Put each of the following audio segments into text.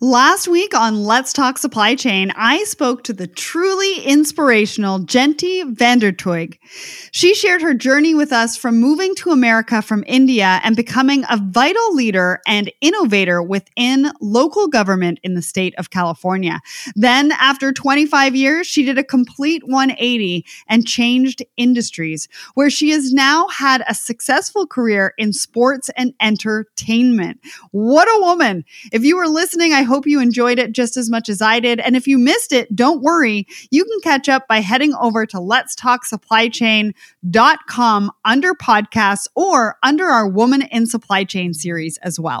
Last week on Let's Talk Supply Chain, I spoke to the truly inspirational Genty Vandertuig. She shared her journey with us from moving to America from India and becoming a vital leader and innovator within local government in the state of California. Then, after 25 years, she did a complete 180 and changed industries, where she has now had a successful career in sports and entertainment. What a woman! If you were listening, I hope you enjoyed it just as much as I did. And if you missed it, don't worry. You can catch up by heading over to letstalksupplychain.com under podcasts or under our Woman in Supply Chain series as well.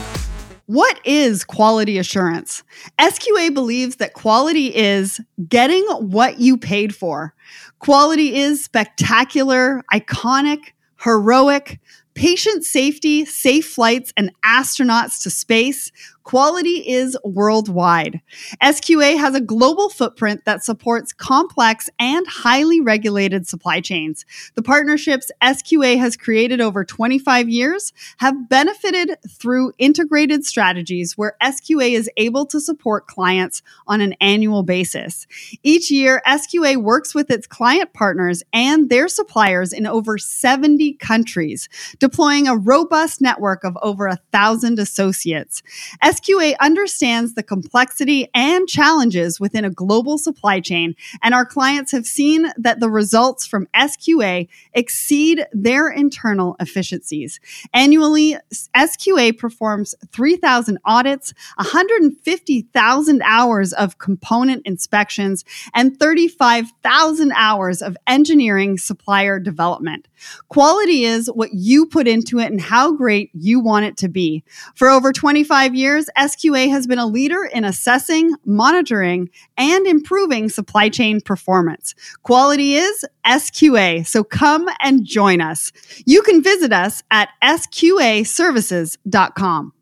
What is quality assurance? SQA believes that quality is getting what you paid for. Quality is spectacular, iconic, heroic, patient safety, safe flights, and astronauts to space. Quality is worldwide. SQA has a global footprint that supports complex and highly regulated supply chains. The partnerships SQA has created over 25 years have benefited through integrated strategies where SQA is able to support clients on an annual basis. Each year, SQA works with its client partners and their suppliers in over 70 countries, deploying a robust network of over 1,000 associates. SQA understands the complexity and challenges within a global supply chain, and our clients have seen that the results from SQA exceed their internal efficiencies. Annually, SQA performs 3,000 audits, 150,000 hours of component inspections, and 35,000 hours of engineering supplier development. Quality is what you put into it and how great you want it to be. For over 25 years, SQA has been a leader in assessing, monitoring, and improving supply chain performance. Quality is SQA, so come and join us. You can visit us at sqaservices.com.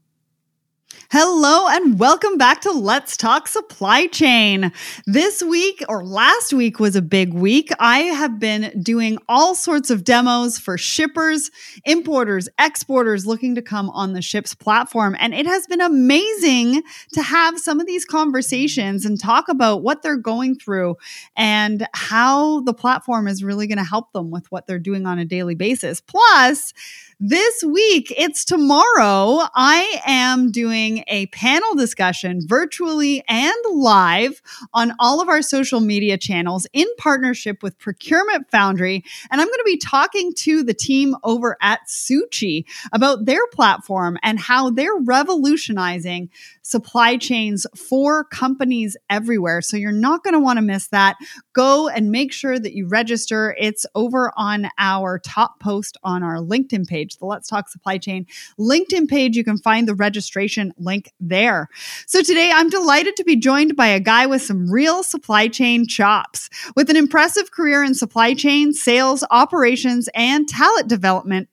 Hello and welcome back to Let's Talk Supply Chain. This week, or last week, was a big week. I have been doing all sorts of demos for shippers, importers, exporters looking to come on the Shipz platform. And it has been amazing to have some of these conversations and talk about what they're going through and how the platform is really going to help them with what they're doing on a daily basis. Plus, this week, it's tomorrow, I am doing a panel discussion virtually and live on all of our social media channels in partnership with Procurement Foundry. And I'm going to be talking to the team over at Suchi about their platform and how they're revolutionizing supply chains for companies everywhere. So you're not going to want to miss that. Go and make sure that you register. It's over on our top post on our LinkedIn page, the Let's Talk Supply Chain LinkedIn page. You can find the registration link there. So today I'm delighted to be joined by a guy with some real supply chain chops. With an impressive career in supply chain, sales, operations, and talent development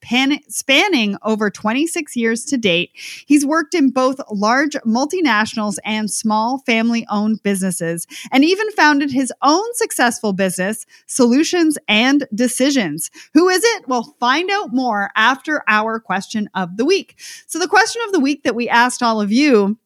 spanning over 26 years to date, he's worked in both large multinationals and small family-owned businesses, and even founded his own successful business, Solutions and Decisions. Who is it? Well, find out more after our question of the week. So the question of the week that we asked all of you,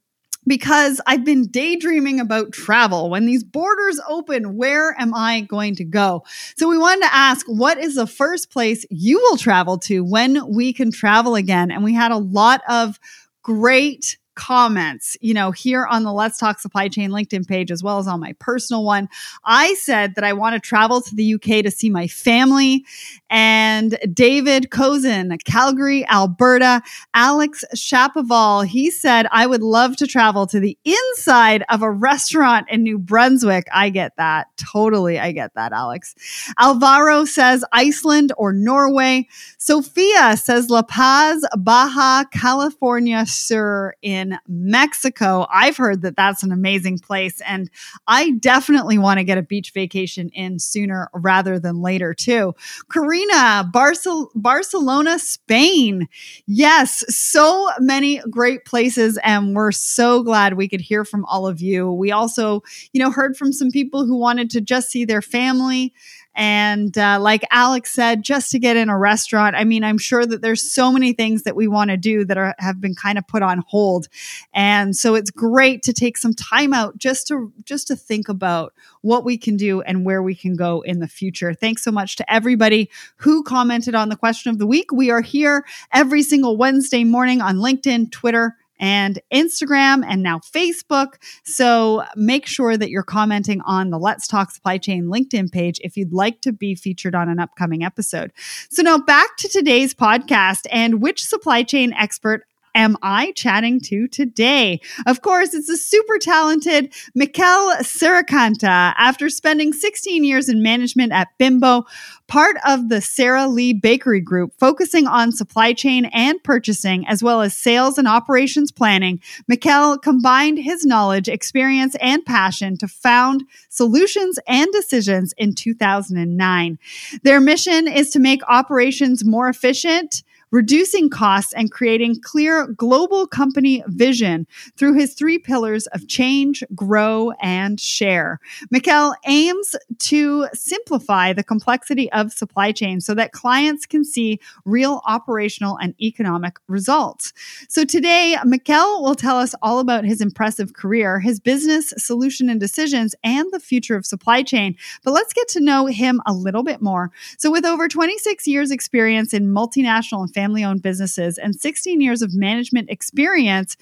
because I've been daydreaming about travel. When these borders open, where am I going to go? So we wanted to ask, what is the first place you will travel to when we can travel again? And we had a lot of great comments, you know, here on the Let's Talk Supply Chain LinkedIn page, as well as on my personal one. I said that I want to travel to the UK to see my family. And David Cozen, Calgary, Alberta, Alex Shapoval, he said, I would love to travel to the inside of a restaurant in New Brunswick. I get that. Totally. I get that, Alex. Alvaro says Iceland or Norway. Sophia says La Paz, Baja California Sur in in Mexico. I've heard that that's an amazing place, and I definitely want to get a beach vacation in sooner rather than later too. Karina, Barcelona, Spain. Yes, so many great places, and we're so glad we could hear from all of you. We also, heard from some people who wanted to just see their family. And like Alex said, just to get in a restaurant. I mean, I'm sure that there's so many things that we want to do that have been kind of put on hold. And so it's great to take some time out just to think about what we can do and where we can go in the future. Thanks so much to everybody who commented on the question of the week. We are here every single Wednesday morning on LinkedIn, Twitter, and Instagram, and now Facebook. So make sure that you're commenting on the Let's Talk Supply Chain LinkedIn page if you'd like to be featured on an upcoming episode. So now back to today's podcast, and which supply chain expert am I chatting to today? Of course, it's the super talented Mikel Serracanta. After spending 16 years in management at Bimbo, part of the Sara Lee Bakery Group, focusing on supply chain and purchasing, as well as sales and operations planning, Mikel combined his knowledge, experience, and passion to found Solutions and Decisions in 2009. Their mission is to make operations more efficient, reducing costs, and creating clear global company vision through his three pillars of change, grow, and share. Mikel aims to simplify the complexity of supply chain so that clients can see real operational and economic results. So today, Mikel will tell us all about his impressive career, his business, Solution and Decisions, and the future of supply chain. But let's get to know him a little bit more. So with over 26 years experience in multinational and family-owned businesses and 16 years of management experience,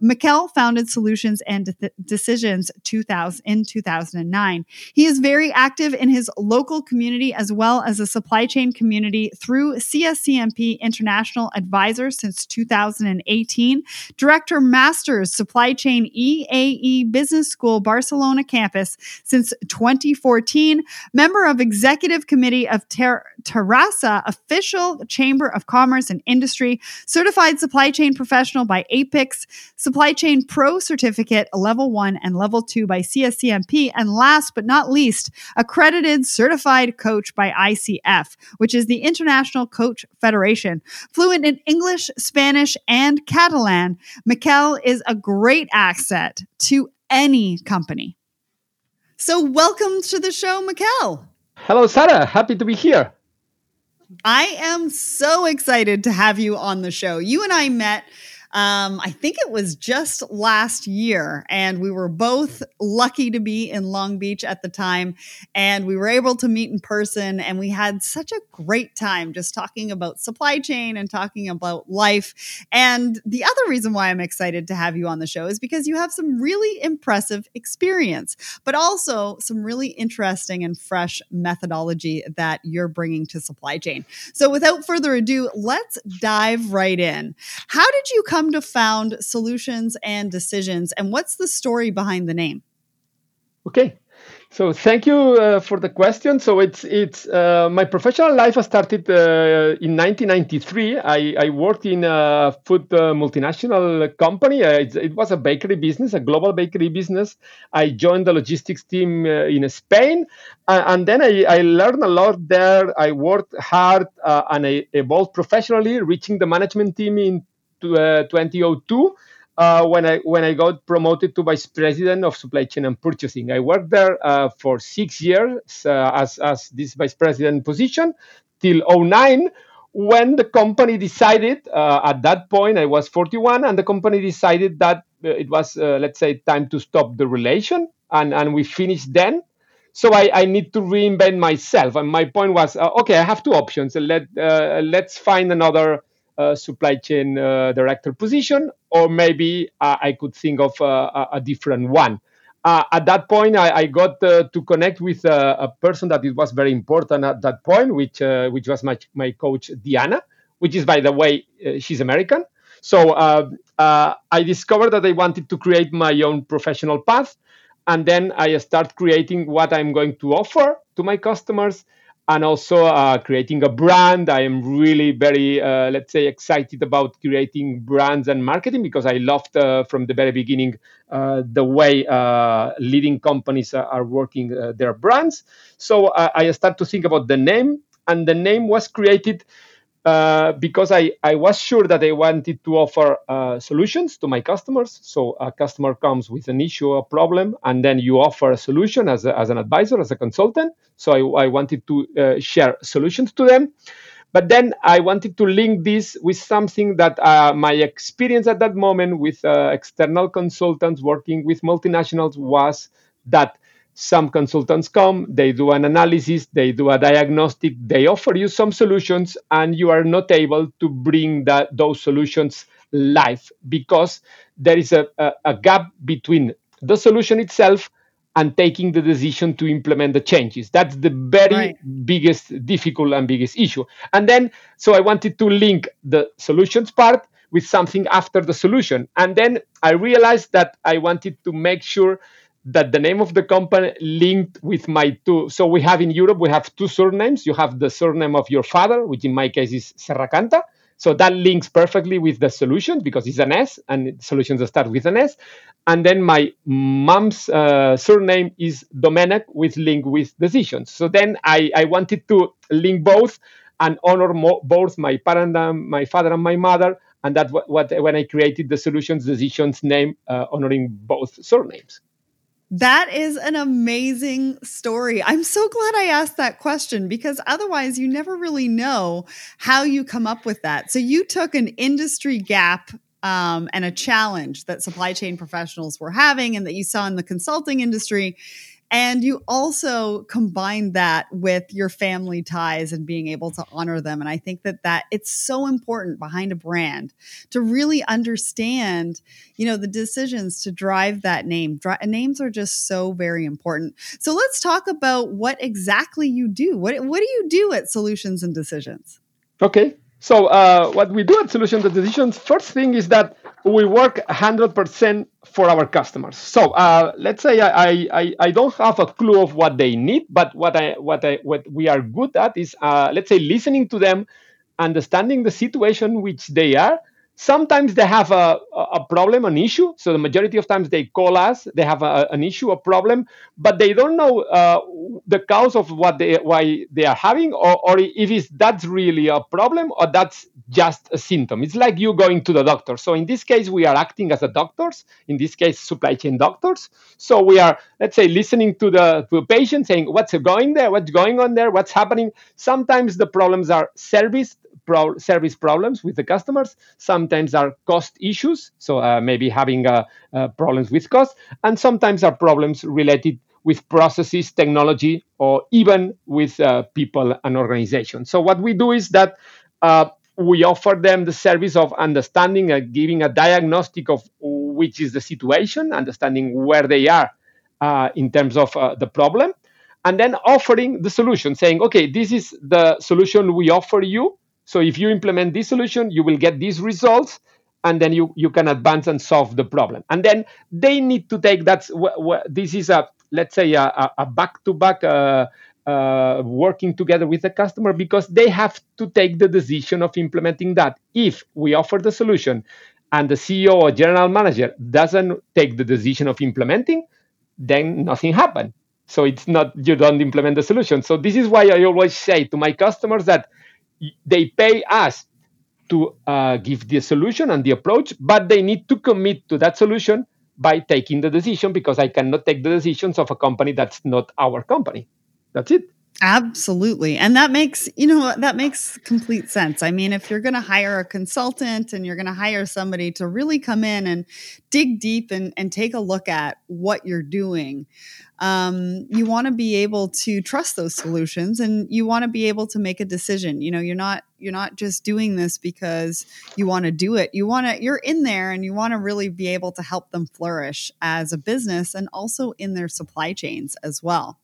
Mikel founded Solutions and Decisions in 2009. He is very active in his local community as well as the supply chain community through CSCMP International Advisor since 2018, Director Masters Supply Chain EAE Business School Barcelona Campus since 2014, member of Executive Committee of Terrassa Official Chamber of Commerce and Industry, Certified Supply Chain Professional by APICS, Supply Chain Pro Certificate Level 1 and Level 2 by CSCMP, and last but not least, Accredited Certified Coach by ICF, which is the International Coach Federation. Fluent in English, Spanish, and Catalan, Mikel is a great asset to any company. So welcome to the show, Mikel. Hello, Sarah. Happy to be here. I am so excited to have you on the show. You and I met I think it was just last year, and we were both lucky to be in Long Beach at the time, and we were able to meet in person, and we had such a great time just talking about supply chain and talking about life. And the other reason why I'm excited to have you on the show is because you have some really impressive experience, but also some really interesting and fresh methodology that you're bringing to supply chain. So without further ado, let's dive right in. How did you come to found Solutions and Decisions, and what's the story behind the name? Okay, so thank you for the question. So it's my professional life started in 1993. I worked in a food multinational company. It was a bakery business, a global bakery business. I joined the logistics team in Spain, and then I learned a lot there. I worked hard and I evolved professionally, reaching the management team in 2002, when I got promoted to vice president of supply chain and purchasing. I worked there for 6 years as this vice president position till 2009, when the company decided. At that point, I was 41, and the company decided that it was let's say time to stop the relation, and we finished then. So I need to reinvent myself. And my point was okay. I have two options. Let's find another supply chain director position, or maybe I could think of a different one. At that point, I got to connect with a person that it was very important at that point, which was my coach, Diana, which is, by the way, she's American. So I discovered that I wanted to create my own professional path, and then I start creating what I'm going to offer to my customers. and also creating a brand. I am really very, let's say, excited about creating brands and marketing, because I loved from the very beginning the way leading companies are working their brands. So I started to think about the name, and the name was created because I was sure that I wanted to offer solutions to my customers. So a customer comes with an issue, a problem, and then you offer a solution as an advisor, as a consultant. So I wanted to share solutions to them. But then I wanted to link this with something that my experience at that moment with external consultants working with multinationals was that some consultants come, they do an analysis, they do a diagnostic, they offer you some solutions, and you are not able to bring those solutions live because there is a gap between the solution itself and taking the decision to implement the changes. That's the very biggest, difficult and biggest issue. And then, so I wanted to link the solutions part with something after the solution. And then I realized that I wanted to make sure that the name of the company linked with my two. So we have in Europe, we have two surnames. You have the surname of your father, which in my case is Serracanta. So that links perfectly with the solution because it's an S, and solutions start with an S. And then my mom's surname is Domenech, with link with decisions. So then I wanted to link both and honor both my parent, my father and my mother. And that's when I created the solutions decisions name, honoring both surnames. That is an amazing story. I'm so glad I asked that question, because otherwise you never really know how you come up with that. So you took an industry gap and a challenge that supply chain professionals were having and that you saw in the consulting industry, and you also combined that with your family ties and being able to honor them. And I think that it's so important behind a brand to really understand, you know, the decisions to drive that name. Names are just so very important. So let's talk about what exactly you do. What do you do at Solutions and Decisions? Okay. So what we do at Solutions and Decisions, first thing is that we work 100% for our customers. So let's say I don't have a clue of what they need, but what we are good at is, let's say, listening to them, understanding the situation which they are. Sometimes they have a problem, an issue. So the majority of times they call us, they have an issue, a problem, but they don't know the cause of why they are having, or if that's really a problem or that's just a symptom. It's like you going to the doctor. So in this case, we are acting as a doctors, in this case, supply chain doctors. So we are, let's say, listening to the patient, saying, what's going on there, what's happening? Sometimes the problems are service problems with the customers. Sometimes are cost issues, so maybe having problems with cost, and sometimes are problems related with processes, technology, or even with people and organizations. So what we do is that we offer them the service of understanding and giving a diagnostic of which is the situation, understanding where they are in terms of the problem, and then offering the solution, saying, okay, this is the solution we offer you. So if you implement this solution, you will get these results, and then you can advance and solve the problem. And then they need to take that. This is a back-to-back working together with the customer, because they have to take the decision of implementing that. If we offer the solution and the CEO or general manager doesn't take the decision of implementing, then nothing happened. So it's not, you don't implement the solution. So this is why I always say to my customers that they pay us to give the solution and the approach, but they need to commit to that solution by taking the decision, because I cannot take the decisions of a company that's not our company. That's it. Absolutely. And that makes complete sense. I mean, if you're going to hire a consultant and you're going to hire somebody to really come in and dig deep and take a look at what you're doing, you want to be able to trust those solutions, and you want to be able to make a decision. You know, you're not just doing this because you want to do it. You're in there, and you want to really be able to help them flourish as a business and also in their supply chains as well.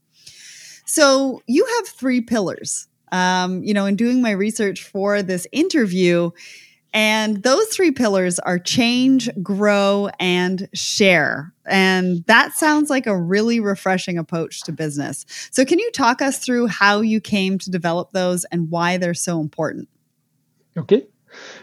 So you have 3 pillars. You know, in doing my research for this interview, And those three pillars are change, grow, and share. And that sounds like a really refreshing approach to business. So can you talk us through how you came to develop those and why they're so important? Okay.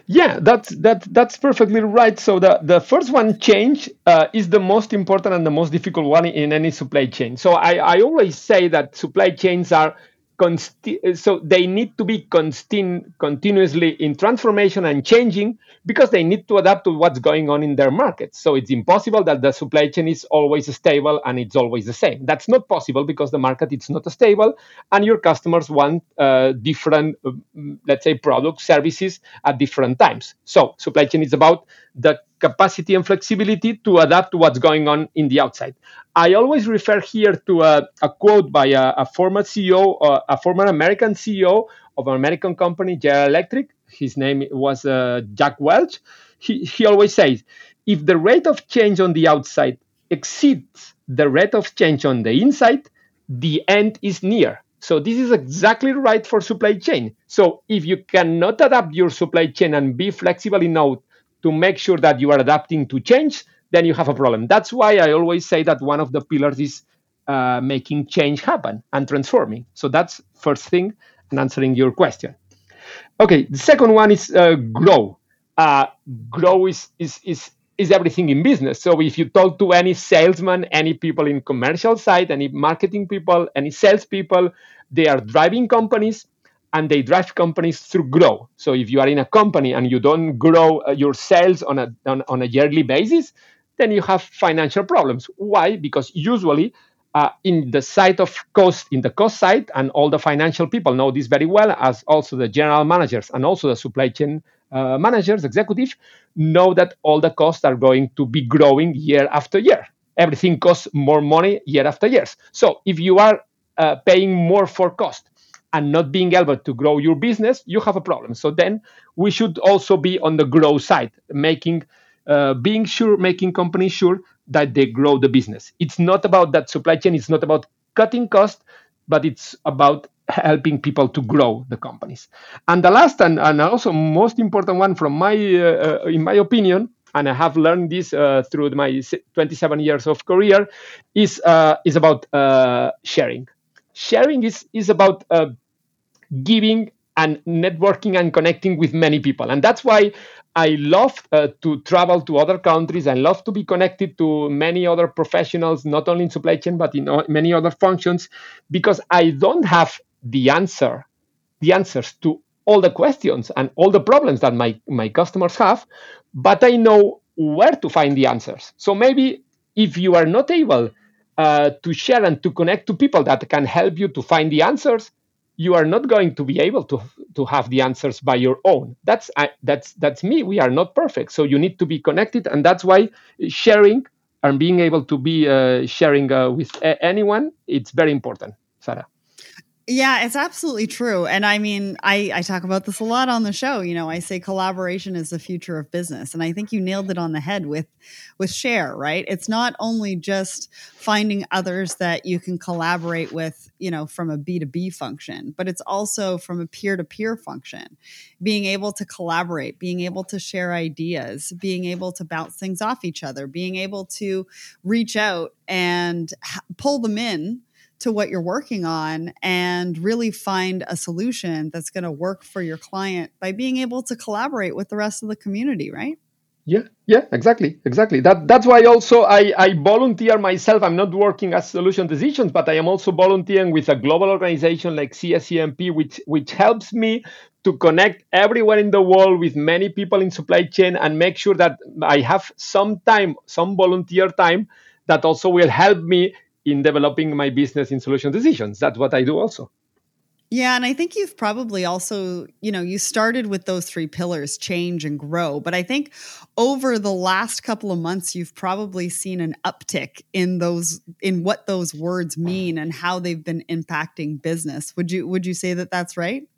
Yeah, that's perfectly right. So the first one, change, is the most important and the most difficult one in any supply chain. So I always say that supply chains are so they need to be continuously in transformation and changing because they need to adapt to what's going on in their markets. So it's impossible that the supply chain is always stable and it's always the same. That's not possible because the market is not stable and your customers want different, let's say, products, services at different times. So supply chain is about the capacity and flexibility to adapt to what's going on in the outside. I always refer here to a quote by a former CEO, a former American CEO of an American company, General Electric. His name was Jack Welch. He always says, if the rate of change on the outside exceeds the rate of change on the inside, the end is near. So this is exactly right for supply chain. So if you cannot adapt your supply chain and be flexible enough to make sure that you are adapting to change, then you have a problem. That's why I always say that one of the pillars is making change happen and transforming. So that's first thing, and answering your question. Okay, the second one is grow. Grow is everything in business. So if you talk to any salesman, any people in commercial side, any marketing people, any sales people, they are driving companies. And they drive companies through grow. So if you are in a company and you don't grow your sales on a yearly basis, then you have financial problems. Why? Because usually in the side of cost, in the cost side, and all the financial people know this very well, as also the general managers and also the supply chain managers, executive, know that all the costs are going to be growing year after year. Everything costs more money year after year. So if you are paying more for cost, and not being able to grow your business, you have a problem. So then we should also be on the grow side, making companies sure that they grow the business. It's not about that supply chain. It's not about cutting costs, but it's about helping people to grow the companies. And the last and also most important one from in my opinion, and I have learned this through my 27 years of career, is about sharing. Sharing is about giving and networking and connecting with many people. And that's why I love to travel to other countries. I love to be connected to many other professionals, not only in supply chain, but in many other functions, because I don't have the answers to all the questions and all the problems that my customers have, but I know where to find the answers. So maybe if you are not able to share and to connect to people that can help you to find the answers, you are not going to be able to have the answers by your own. That's me. We are not perfect. So you need to be connected. And that's why sharing and being able to be sharing with anyone, it's very important, Sara. Yeah, it's absolutely true. And I mean, I talk about this a lot on the show. You know, I say collaboration is the future of business. And I think you nailed it on the head with share, right? It's not only just finding others that you can collaborate with, you know, from a B2B function, but it's also from a peer-to-peer function, being able to collaborate, being able to share ideas, being able to bounce things off each other, being able to reach out and pull them in to what you're working on and really find a solution that's going to work for your client by being able to collaborate with the rest of the community, right? Yeah, exactly. That's why also I volunteer myself. I'm not working as Solution Decisions, but I am also volunteering with a global organization like CSCMP, which helps me to connect everywhere in the world with many people in supply chain and make sure that I have some time, some volunteer time that also will help me in developing my business in Solution Decisions. That's what I do also. Yeah, and I think you've probably also, you know, you started with those three pillars, change and grow. But I think over the last couple of months, you've probably seen an uptick in what those words mean and how they've been impacting business. Would you say that that's right?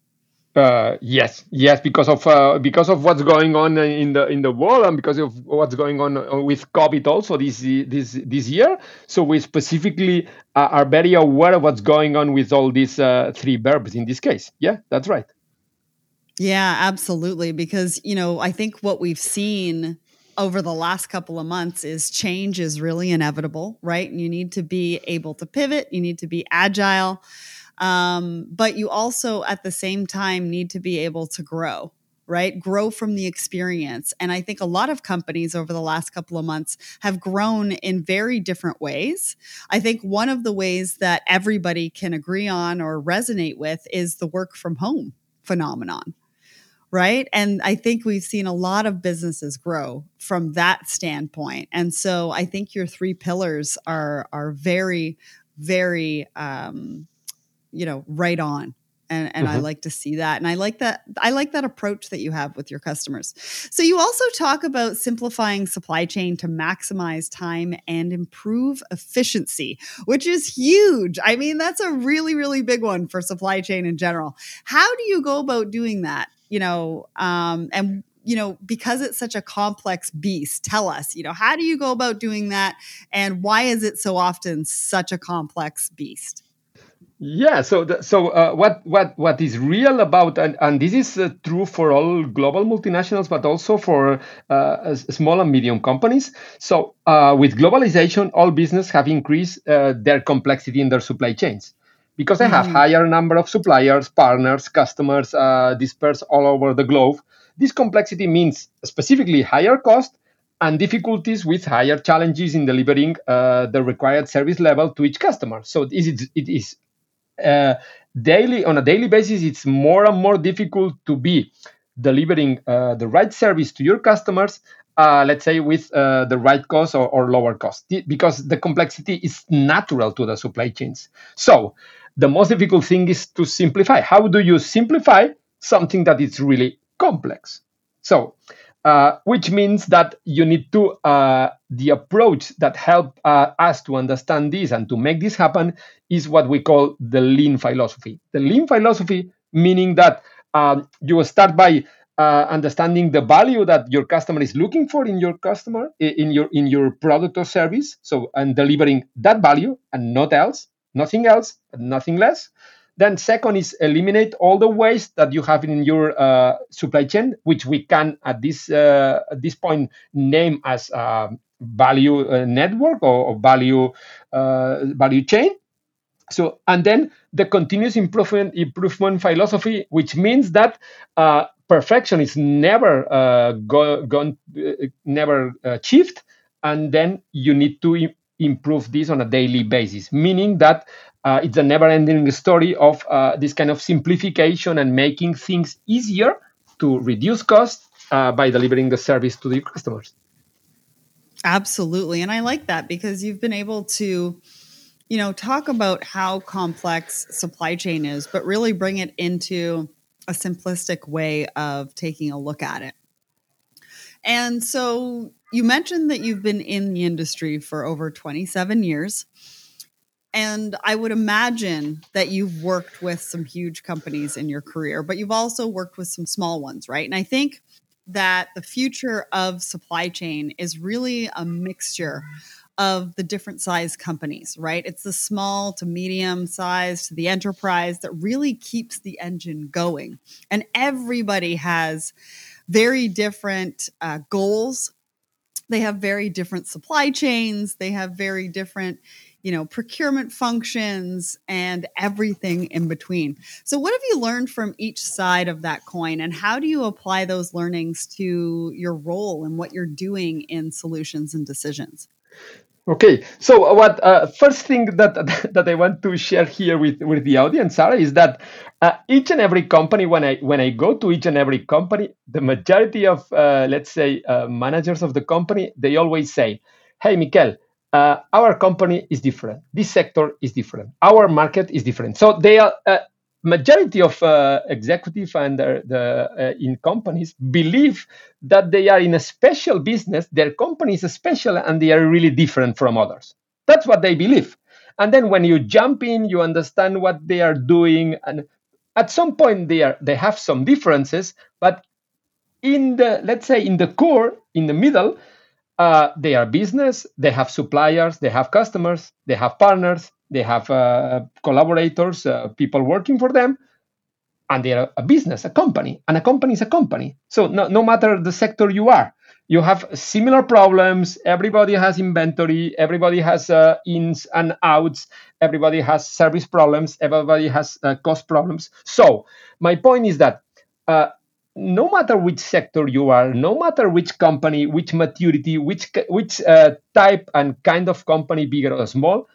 Yes, because of what's going on in the world and because of what's going on with COVID also this year. So we specifically are very aware of what's going on with all these three verbs in this case. Yeah, that's right. Yeah, absolutely. Because, you know, I think what we've seen over the last couple of months is change is really inevitable, right? And you need to be able to pivot. You need to be agile. But you also, at the same time, need to be able to grow, right? Grow from the experience. And I think a lot of companies over the last couple of months have grown in very different ways. I think one of the ways that everybody can agree on or resonate with is the work from home phenomenon. Right. And I think we've seen a lot of businesses grow from that standpoint. And so I think your three pillars are very, very, you know, right on. And I like to see that. And I like that approach that you have with your customers. So you also talk about simplifying supply chain to maximize time and improve efficiency, which is huge. I mean, that's a really, really big one for supply chain in general. How do you go about doing that? You know, and, you know, because it's such a complex beast, tell us, you know, how do you go about doing that? And why is it so often such a complex beast? Yeah, so what is real about, and this is true for all global multinationals, but also for small and medium companies. So with globalization, all businesses have increased their complexity in their supply chains because they have higher number of suppliers, partners, customers dispersed all over the globe. This complexity means specifically higher cost and difficulties with higher challenges in delivering the required service level to each customer. So it is. On a daily basis, it's more and more difficult to be delivering the right service to your customers, let's say with the right cost or lower cost, because the complexity is natural to the supply chains. So the most difficult thing is to simplify. How do you simplify something that is really complex? So which means that you need to, the approach that help us to understand this and to make this happen is what we call the lean philosophy. The lean philosophy, meaning that you start by understanding the value that your customer is looking for in your product or service. So, and delivering that value and nothing else, nothing less. Then second is eliminate all the waste that you have in your supply chain, which we can at this point name as value network or value chain. So, and then the continuous improvement philosophy, which means that perfection is never never achieved, and then you need to improve this on a daily basis, meaning that it's a never-ending story of this kind of simplification and making things easier to reduce costs by delivering the service to the customers. Absolutely. And I like that because you've been able to, you know, talk about how complex supply chain is, but really bring it into a simplistic way of taking a look at it. And so you mentioned that you've been in the industry for over 27 years. And I would imagine that you've worked with some huge companies in your career, but you've also worked with some small ones, right? And I think that the future of supply chain is really a mixture of the different size companies, right? It's the small to medium size to the enterprise that really keeps the engine going. And everybody has very different goals. They have very different supply chains. They have very different, you know, procurement functions and everything in between. So what have you learned from each side of that coin, and how do you apply those learnings to your role and what you're doing in Solutions and Decisions? Okay, so what first thing that I want to share here with the audience, Sarah, is that each and every company, when I go to each and every company, the majority of let's say managers of the company, they always say, "Hey, Mikel, our company is different. This sector is different. Our market is different." So they are majority of executive and in companies believe that they are in a special business. Their company is special and they are really different from others. That's what they believe. And then when you jump in, you understand what they are doing. And at some point they have some differences, but in the, let's say in the core, in the middle, they are business, they have suppliers, they have customers, they have partners, they have collaborators, people working for them. and they are a business, a company, and a company is a company. So no matter the sector you are, you have similar problems. Everybody has inventory. Everybody has ins and outs. Everybody has service problems. Everybody has cost problems. So my point is that no matter which sector you are, no matter which company, which maturity, which type and kind of company, bigger or small,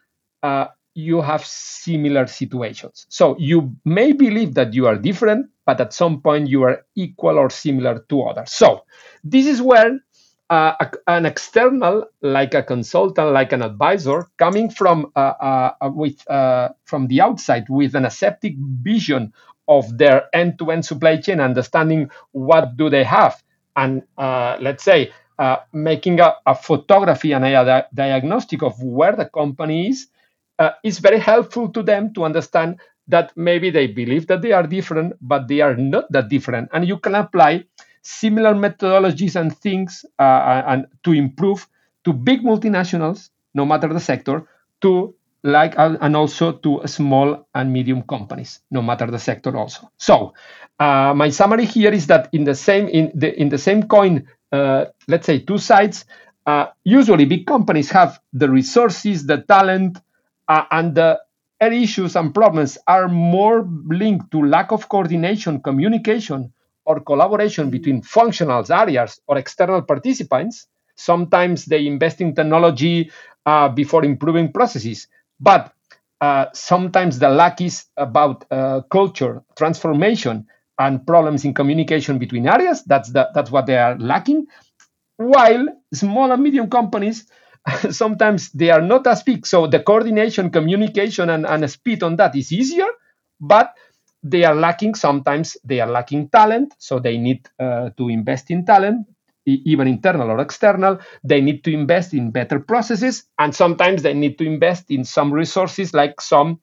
you have similar situations. So you may believe that you are different, but at some point you are equal or similar to others. So this is where an external, like a consultant, like an advisor, coming from the outside with an aseptic vision of their end-to-end supply chain, understanding what do they have, and let's say making a photography and a diagnostic of where the company is. It's very helpful to them to understand that maybe they believe that they are different, but they are not that different. And you can apply similar methodologies and things and to improve to big multinationals, no matter the sector, to like and also to small and medium companies, no matter the sector also. So my summary here is that in the same coin, let's say two sides. Usually, big companies have the resources, the talent. And the issues and problems are more linked to lack of coordination, communication, or collaboration between functional areas or external participants. Sometimes they invest in technology before improving processes, but sometimes the lack is about culture, transformation, and problems in communication between areas. That's what they are lacking. While small and medium companies, sometimes they are not as big, so the coordination, communication, and speed on that is easier, but they are lacking. Sometimes they are lacking talent, so they need to invest in talent, even internal or external. They need to invest in better processes, and sometimes they need to invest in some resources like some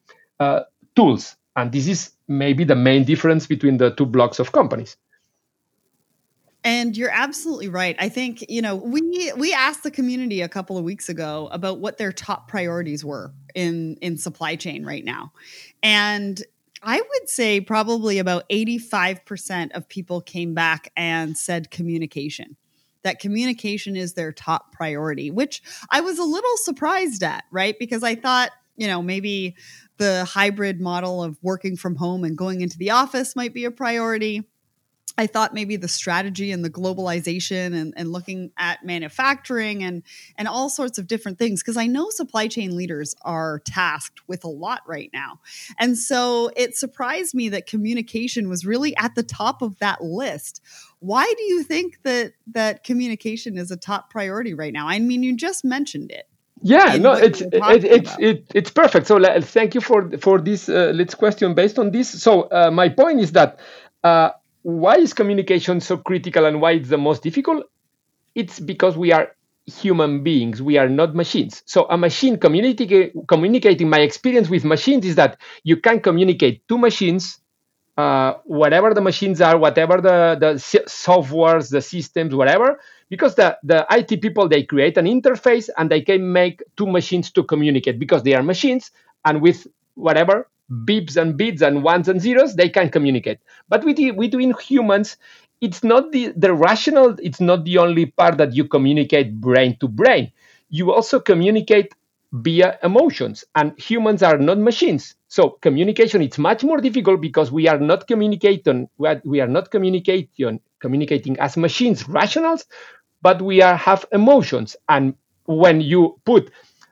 tools. And this is maybe the main difference between the two blocks of companies. And you're absolutely right. I think, we asked the community a couple of weeks ago about what their top priorities were in supply chain right now. And I would say probably about 85% of people came back and said communication, that communication is their top priority, which I was a little surprised at, right? Because I thought, maybe the hybrid model of working from home and going into the office might be a priority. I thought maybe the strategy and the globalization and looking at manufacturing and all sorts of different things, because I know supply chain leaders are tasked with a lot right now. And so it surprised me that communication was really at the top of that list. Why do you think that communication is a top priority right now? I mean, you just mentioned it. Yeah, no, it's perfect. So thank you for this let's question based on this. So my point is that why is communication so critical and why it's the most difficult? It's because we are human beings. We are not machines. So a machine communicating, my experience with machines is that you can communicate to machines, whatever the machines are, whatever the softwares, the systems, whatever, because the IT people, they create an interface and they can make two machines to communicate because they are machines, and with whatever beeps and beats and ones and zeros, they can communicate. But between humans, it's not the rational, it's not the only part that you communicate brain to brain. You also communicate via emotions, and humans are not machines. So communication, it's much more difficult because we are not communicating. We are not communicating as machines, rationals, but we have emotions. And when you put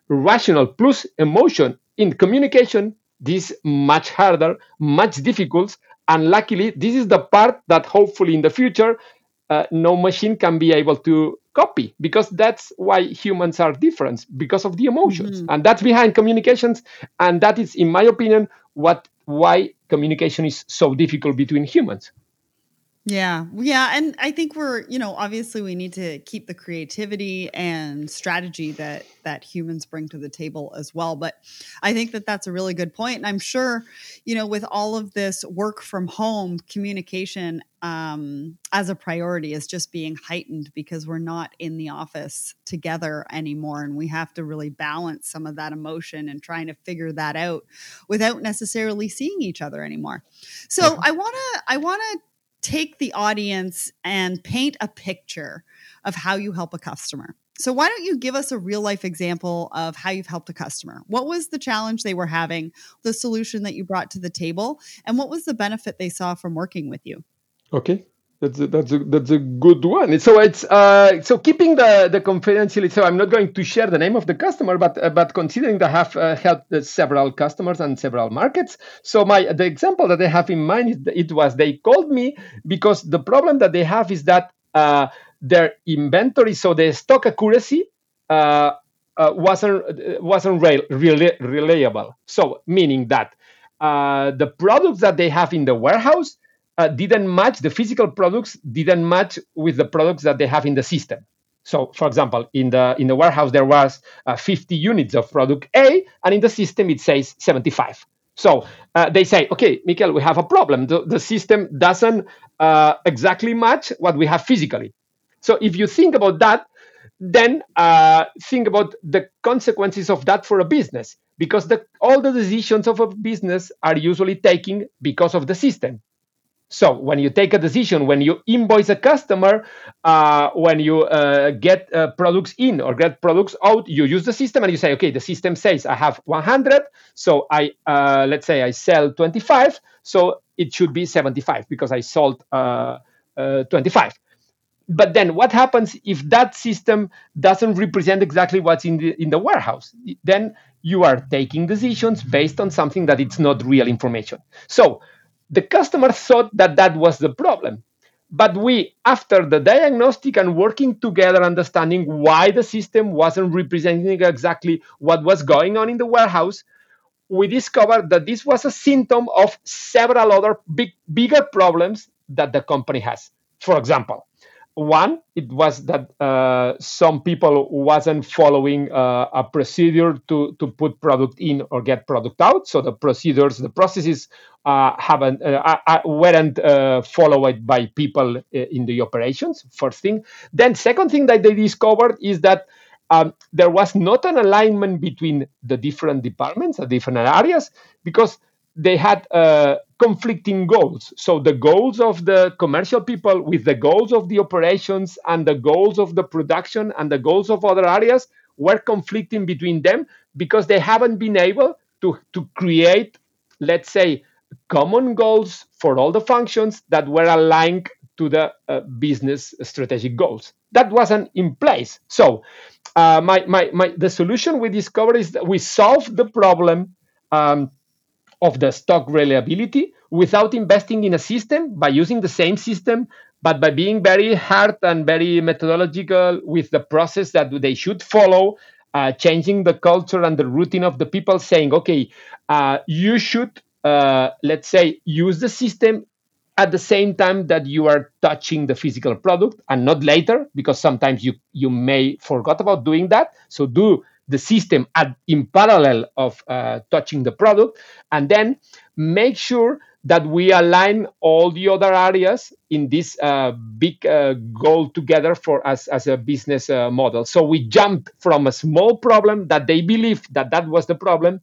rational plus emotion in communication, this much harder, much difficult, and luckily, this is the part that hopefully in the future, no machine can be able to copy, because that's why humans are different, because of the emotions. Mm-hmm. And that's behind communications, and that is, in my opinion, why communication is so difficult between humans. Yeah. And I think we're, you know, obviously we need to keep the creativity and strategy that humans bring to the table as well. But I think that that's a really good point. And I'm sure, you know, with all of this work from home, communication as a priority is just being heightened because we're not in the office together anymore. And we have to really balance some of that emotion and trying to figure that out without necessarily seeing each other anymore. So yeah. I want to take the audience and paint a picture of how you help a customer. So why don't you give us a real life example of how you've helped a customer? What was the challenge they were having, the solution that you brought to the table, and what was the benefit they saw from working with you? Okay. That's a good one. So it's keeping the confidentiality. So I'm not going to share the name of the customer, but considering that I have helped several customers and several markets. So the example that I have in mind is it was they called me because the problem that they have is that their inventory, so the stock accuracy wasn't reliable. So meaning that the products that they have in the warehouse didn't match, the physical products didn't match with the products that they have in the system. So, for example, in the warehouse, there was 50 units of product A, and in the system, it says 75. So they say, okay, Mikel, we have a problem. The system doesn't exactly match what we have physically. So if you think about that, then think about the consequences of that for a business, because all the decisions of a business are usually taken because of the system. So when you take a decision, when you invoice a customer, when you get products in or get products out, you use the system and you say, okay, the system says I have 100. So let's say I sell 25. So it should be 75 because I sold 25. But then what happens if that system doesn't represent exactly what's in the warehouse? Then you are taking decisions based on something that it's not real information. So the customer thought that was the problem. But we, after the diagnostic and working together, understanding why the system wasn't representing exactly what was going on in the warehouse, we discovered that this was a symptom of several other bigger problems that the company has. For example, one, it was that some people wasn't following a procedure to put product in or get product out. So the procedures, the processes weren't followed by people in the operations, first thing. Then second thing that they discovered is that there was not an alignment between the different departments, the different areas, because they had conflicting goals. So the goals of the commercial people with the goals of the operations and the goals of the production and the goals of other areas were conflicting between them because they haven't been able to create, let's say, common goals for all the functions that were aligned to the business strategic goals. That wasn't in place. So the solution we discovered is that we solved the problem of the stock reliability without investing in a system, by using the same system, but by being very hard and very methodological with the process that they should follow, changing the culture and the routine of the people, saying, okay, you should, let's say, use the system at the same time that you are touching the physical product and not later, because sometimes you may forgot about doing that. So do the system in parallel of touching the product, and then make sure that we align all the other areas in this big goal together for us as a business model. So we jumped from a small problem that they believed that was the problem.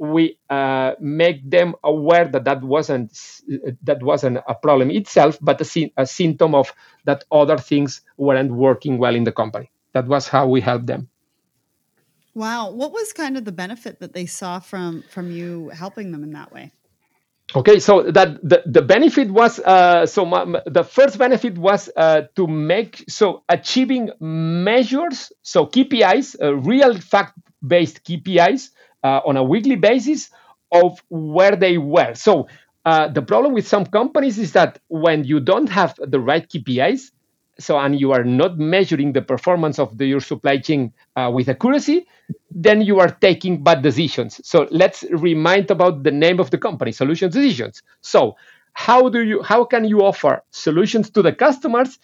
We make them aware that wasn't a problem itself, but a symptom of that other things weren't working well in the company. That was how we helped them. Wow. What was kind of the benefit that they saw from you helping them in that way? Okay. So that the benefit was, the first benefit was achieving measures. So KPIs, real fact-based KPIs on a weekly basis of where they were. So the problem with some companies is that when you don't have the right KPIs, and you are not measuring the performance of your supply chain with accuracy, then you are taking bad decisions. So let's remind about the name of the company, Solutions Decisions. So how can you offer solutions to the customers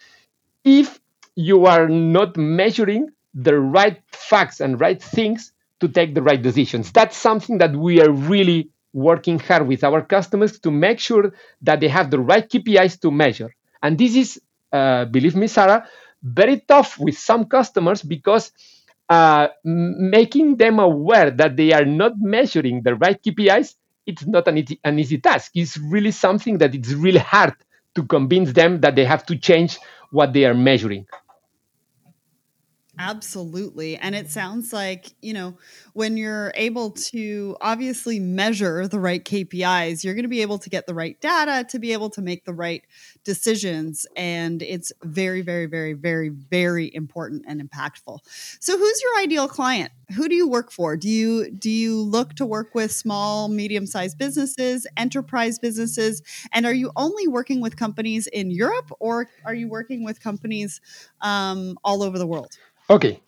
if you are not measuring the right facts and right things to take the right decisions? That's something that we are really working hard with our customers to make sure that they have the right KPIs to measure. And this is, believe me, Sarah, very tough with some customers because making them aware that they are not measuring the right KPIs, it's not an easy task. It's really something that it's really hard to convince them that they have to change what they are measuring. Absolutely. And it sounds like, you know, when you're able to obviously measure the right KPIs, you're going to be able to get the right data to be able to make the right decisions. And it's very, very, very, very, very important and impactful. So who's your ideal client? Who do you work for? Do you look to work with small, medium-sized businesses, enterprise businesses? And are you only working with companies in Europe, or are you working with companies all over the world? Okay.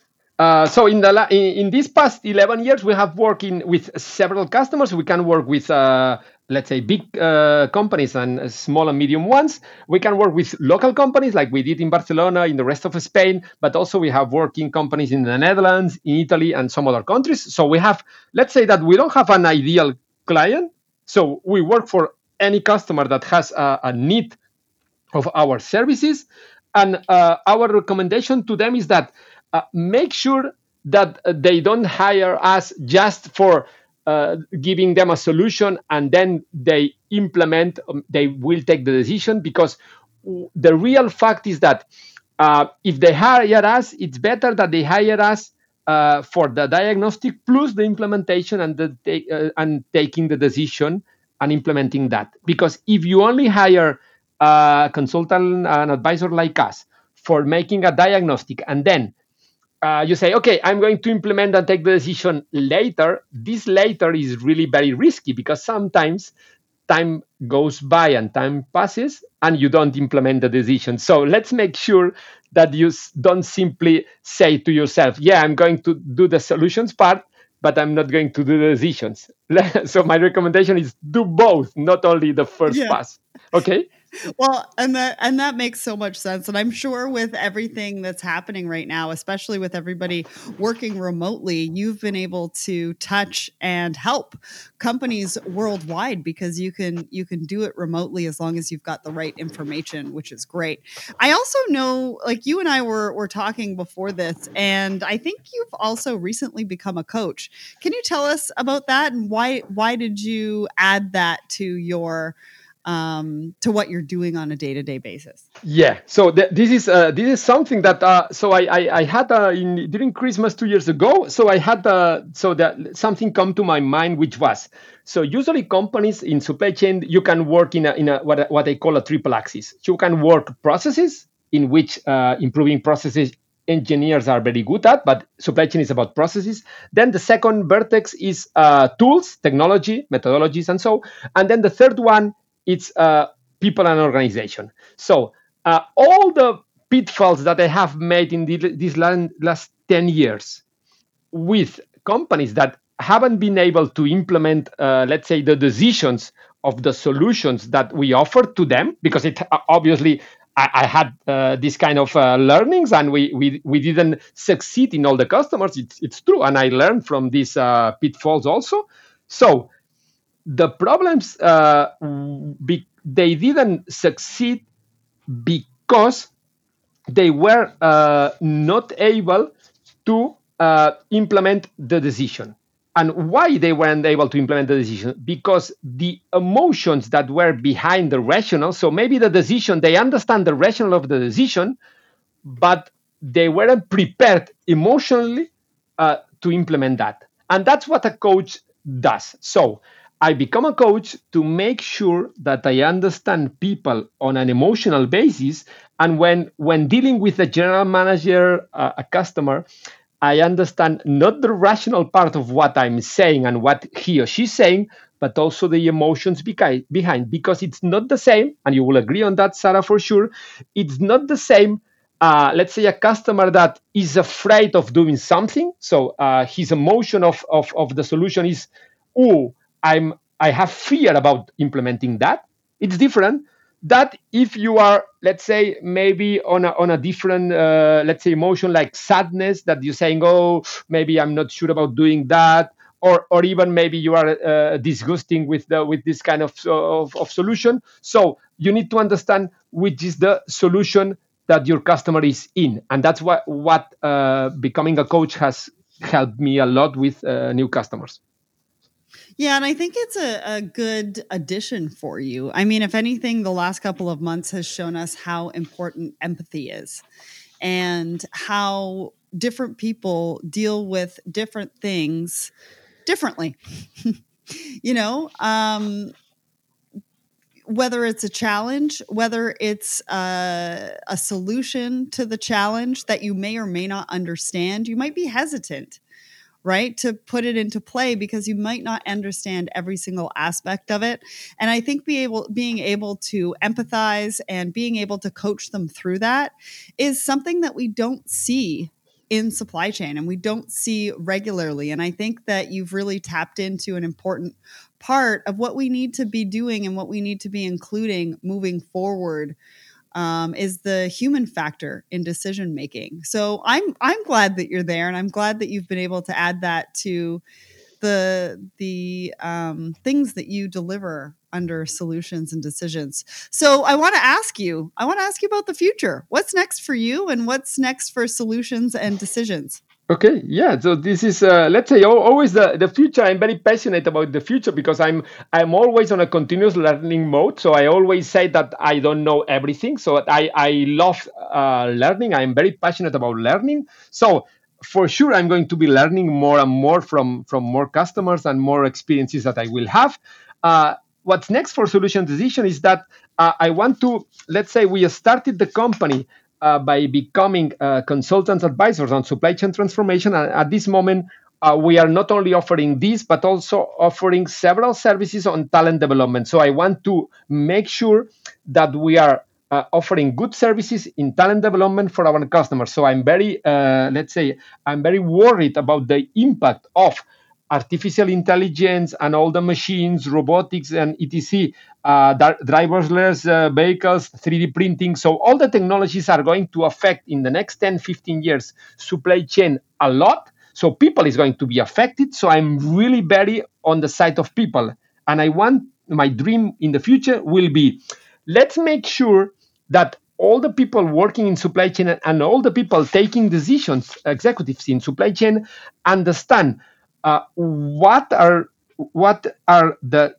So in these past 11 years, we have worked with several customers. We can work with, let's say, big companies and small and medium ones. We can work with local companies like we did in Barcelona, in the rest of Spain, but also we have working companies in the Netherlands, in Italy, and some other countries. So we have, let's say that we don't have an ideal client. So we work for any customer that has a need of our services. And our recommendation to them is that make sure that they don't hire us just for giving them a solution and then they implement, they will take the decision, because the real fact is that if they hire us, it's better that they hire us for the diagnostic plus the implementation and and taking the decision and implementing that. Because if you only hire a consultant, an advisor like us for making a diagnostic and then you say, okay, I'm going to implement and take the decision later. This later is really very risky because sometimes time goes by and time passes and you don't implement the decision. So let's make sure that you don't simply say to yourself, yeah, I'm going to do the solutions part, but I'm not going to do the decisions. So my recommendation is do both, not only the first pass. Okay. Well, and that makes so much sense. And I'm sure with everything that's happening right now, especially with everybody working remotely, you've been able to touch and help companies worldwide because you can do it remotely as long as you've got the right information, which is great. I also know, like you and I were talking before this, and I think you've also recently become a coach. Can you tell us about that and why did you add that to your to what you're doing on a day-to-day basis? Yeah, so this is something that I had during Christmas 2 years ago. So I had that something come to my mind, which was, so usually companies in supply chain, you can work in a what I call a triple axis. You can work processes, in which improving processes engineers are very good at, but supply chain is about processes. Then the second vertex is tools, technology, methodologies, and so. And then the third one, it's people and organization. So all the pitfalls that I have made in these last 10 years with companies that haven't been able to implement, let's say, the decisions of the solutions that we offer to them, because it obviously I had this kind of learnings, and we didn't succeed in all the customers. It's true, and I learned from these pitfalls also. So the problems, they didn't succeed because they were not able to implement the decision. And why they weren't able to implement the decision? Because the emotions that were behind the rationale, so maybe the decision, they understand the rationale of the decision, but they weren't prepared emotionally to implement that. And that's what a coach does. So I become a coach to make sure that I understand people on an emotional basis. And when dealing with a general manager, a customer, I understand not the rational part of what I'm saying and what he or she's saying, but also the emotions behind, because it's not the same, and you will agree on that, Sarah, for sure. It's not the same, let's say, a customer that is afraid of doing something. So his emotion of the solution is, I have fear about implementing that. It's different that if you are, let's say, maybe on a different, let's say, emotion like sadness, that you're saying, oh, maybe I'm not sure about doing that, or even maybe you are disgusting with this kind of solution. So you need to understand which is the solution that your customer is in, and that's what becoming a coach has helped me a lot with new customers. Yeah, and I think it's a good addition for you. I mean, if anything, the last couple of months has shown us how important empathy is and how different people deal with different things differently. You know, whether it's a challenge, whether it's a solution to the challenge that you may or may not understand, you might be hesitant, right, to put it into play because you might not understand every single aspect of it. And I think being able to empathize and being able to coach them through that is something that we don't see in supply chain and we don't see regularly. And I think that you've really tapped into an important part of what we need to be doing and what we need to be including moving forward. Is the human factor in decision making. So I'm glad that you're there, and I'm glad that you've been able to add that to the things that you deliver under Solutions and Decisions. So I want to ask you about the future. What's next for you, and what's next for Solutions and Decisions? Okay, yeah. So this is, let's say, always the future. I'm very passionate about the future because I'm always on a continuous learning mode. So I always say that I don't know everything. So I love learning. I'm very passionate about learning. So for sure, I'm going to be learning more and more from more customers and more experiences that I will have. What's next for Solution Decision is that I want to, let's say, we started the company by becoming consultants advisors on supply chain transformation. And at this moment, we are not only offering this, but also offering several services on talent development. So I want to make sure that we are offering good services in talent development for our customers. So I'm very, I'm very worried about the impact of artificial intelligence and all the machines, robotics and etc., driverless vehicles, 3D printing. So all the technologies are going to affect in the next 10, 15 years, supply chain a lot. So people is going to be affected. So I'm really very on the side of people. And I want, my dream in the future will be, let's make sure that all the people working in supply chain and all the people taking decisions, executives in supply chain, understand what are the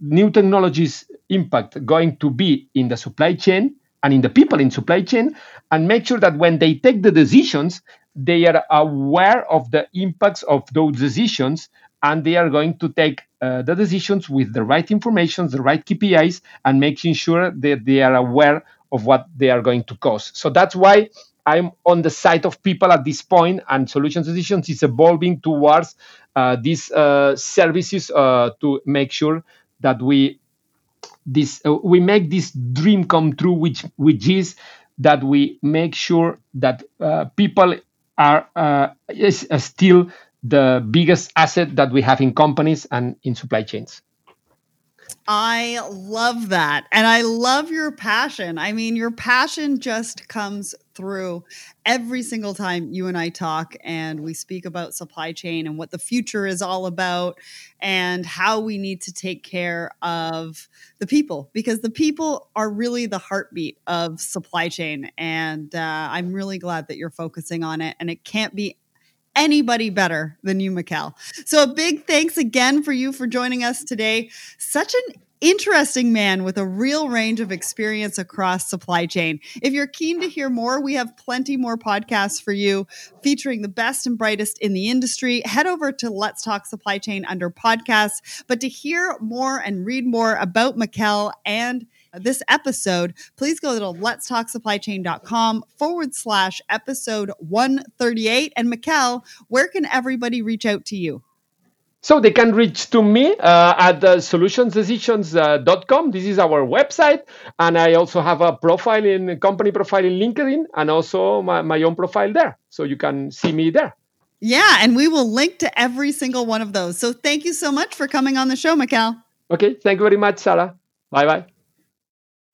new technologies impact going to be in the supply chain and in the people in supply chain, and make sure that when they take the decisions, they are aware of the impacts of those decisions, and they are going to take the decisions with the right information, the right KPIs, and making sure that they are aware of what they are going to cause. So that's why I'm on the side of people at this point, and Solutions Decisions is evolving towards these services to make sure that we make this dream come true, which is that we make sure that people are still the biggest asset that we have in companies and in supply chains. I love that. And I love your passion. I mean, your passion just comes through every single time you and I talk and we speak about supply chain and what the future is all about and how we need to take care of the people, because the people are really the heartbeat of supply chain. And I'm really glad that you're focusing on it, and it can't be anybody better than you, Mikel. So a big thanks again for you for joining us today. Such an interesting man with a real range of experience across supply chain. If you're keen to hear more, we have plenty more podcasts for you featuring the best and brightest in the industry. Head over to Let's Talk Supply Chain under podcasts. But to hear more and read more about Mikel and this episode, please go to letstalksupplychain.com/episode 138. And Mikel, where can everybody reach out to you? So they can reach to me at solutionsdecisions.com. This is our website. And I also have a company profile in LinkedIn, and also my own profile there. So you can see me there. Yeah, and we will link to every single one of those. So thank you so much for coming on the show, Mikel. Okay, thank you very much, Sara. Bye-bye.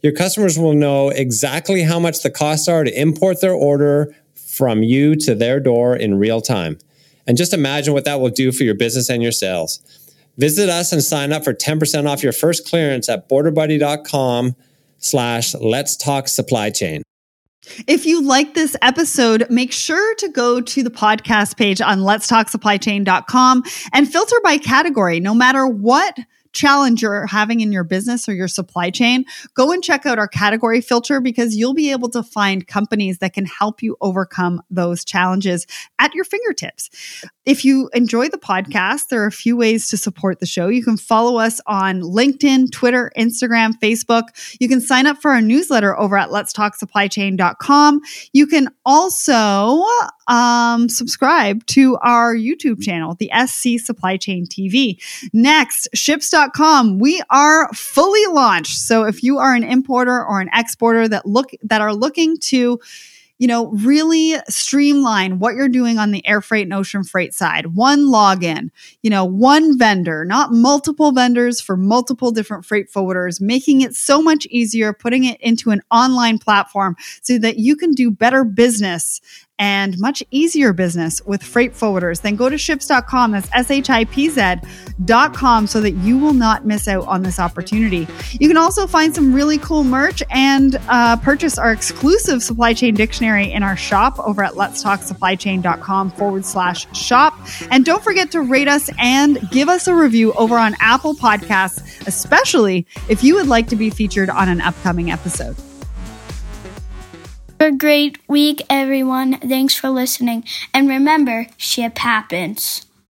Your customers will know exactly how much the costs are to import their order from you to their door in real time. And just imagine what that will do for your business and your sales. Visit us and sign up for 10% off your first clearance at borderbuddy.com/Let's Talk Supply Chain. If you like this episode, make sure to go to the podcast page on letstalksupplychain.com and filter by category. No matter what challenge you're having in your business or your supply chain, go and check out our category filter, because you'll be able to find companies that can help you overcome those challenges at your fingertips. If you enjoy the podcast, there are a few ways to support the show. You can follow us on LinkedIn, Twitter, Instagram, Facebook. You can sign up for our newsletter over at letstalksupplychain.com. You can also subscribe to our YouTube channel, the SC Supply Chain TV. Next, Shipz.com. We are fully launched. So if you are an importer or an exporter that are looking to, really streamline what you're doing on the air freight and ocean freight side. One login, one vendor, not multiple vendors for multiple different freight forwarders, making it so much easier, putting it into an online platform so that you can do better business and much easier business with freight forwarders. Then go to Shipz.com, that's SHIPZ.com, so that you will not miss out on this opportunity. You can also find some really cool merch and purchase our exclusive supply chain dictionary in our shop over at letstalksupplychain.com/shop. And don't forget to rate us and give us a review over on Apple Podcasts, especially if you would like to be featured on an upcoming episode. Have a great week, everyone. Thanks for listening. And remember, ship happens.